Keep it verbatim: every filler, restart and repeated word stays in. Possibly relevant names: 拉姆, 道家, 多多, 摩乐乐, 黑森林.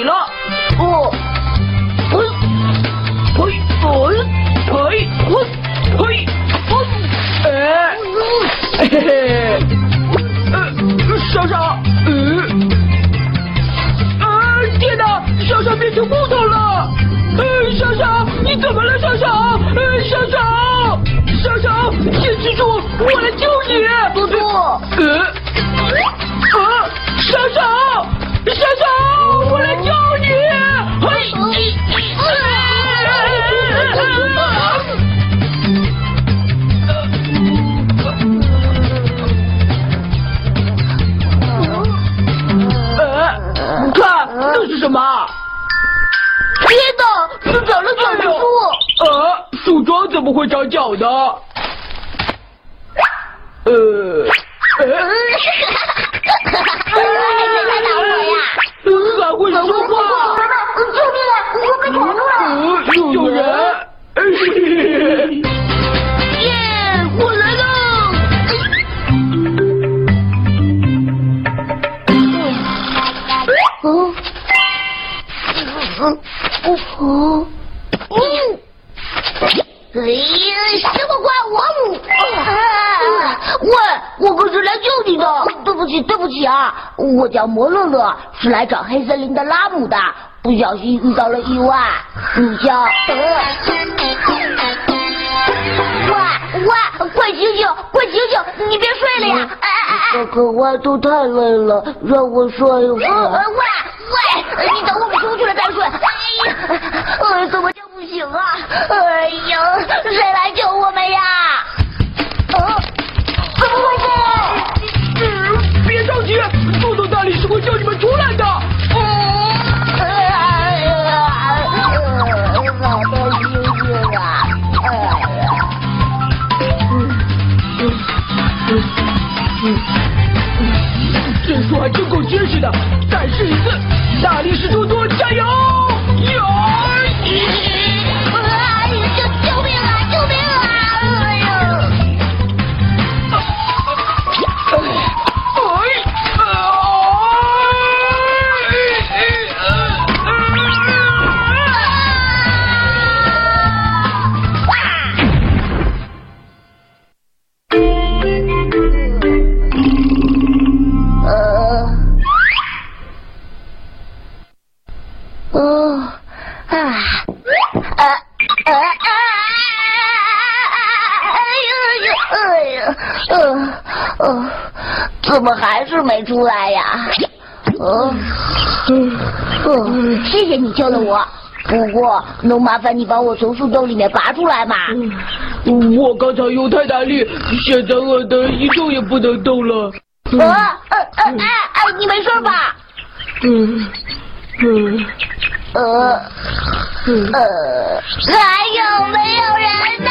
雨了。哦，呸呸呸呸呸呸！哎，嘿嘿，呃，莎莎，呃，啊，天哪，莎莎变成木头了！呃，莎莎，你怎么了，莎莎？呃，莎莎，莎莎，铁蜘蛛，我来救你！多多，呃，啊，莎莎。 莎莎，我来救你！哎，你看这是什么？别的，是长了脚的树。啊，树桩怎么会长脚呢？呃，哎。 还会说话！救命！我被卡住了！有人！耶！我来了！嗯嗯嗯嗯！哎呀，谁会怪我？啊！喂，我可是来救你的。 对不起，对不起啊！我叫摩乐乐，是来找黑森林的拉姆的，不小心遇到了意外。你叫……喂喂，快醒醒，快醒醒！你别睡了呀！哎哎哎！可我都太累了，让我睡会儿。喂喂，你等我们出去了再睡。哎呀，呃，怎么叫不醒啊？哎呀，谁来救我们呀？啊，怎么回事？ 别着急，豆豆大力士会叫你们出来的。这树还真够结实的，再试一次，大力士多多加油！有！啊！救救命啊！救命啊！ 怎么还是没出来呀？嗯，嗯，谢谢你救了我。不过，能麻烦你把我从树洞里面拔出来吗？我刚才用太大力，现在饿得一动也不能动了。啊啊啊啊啊！你没事吧？嗯嗯呃呃，还有没有人呢？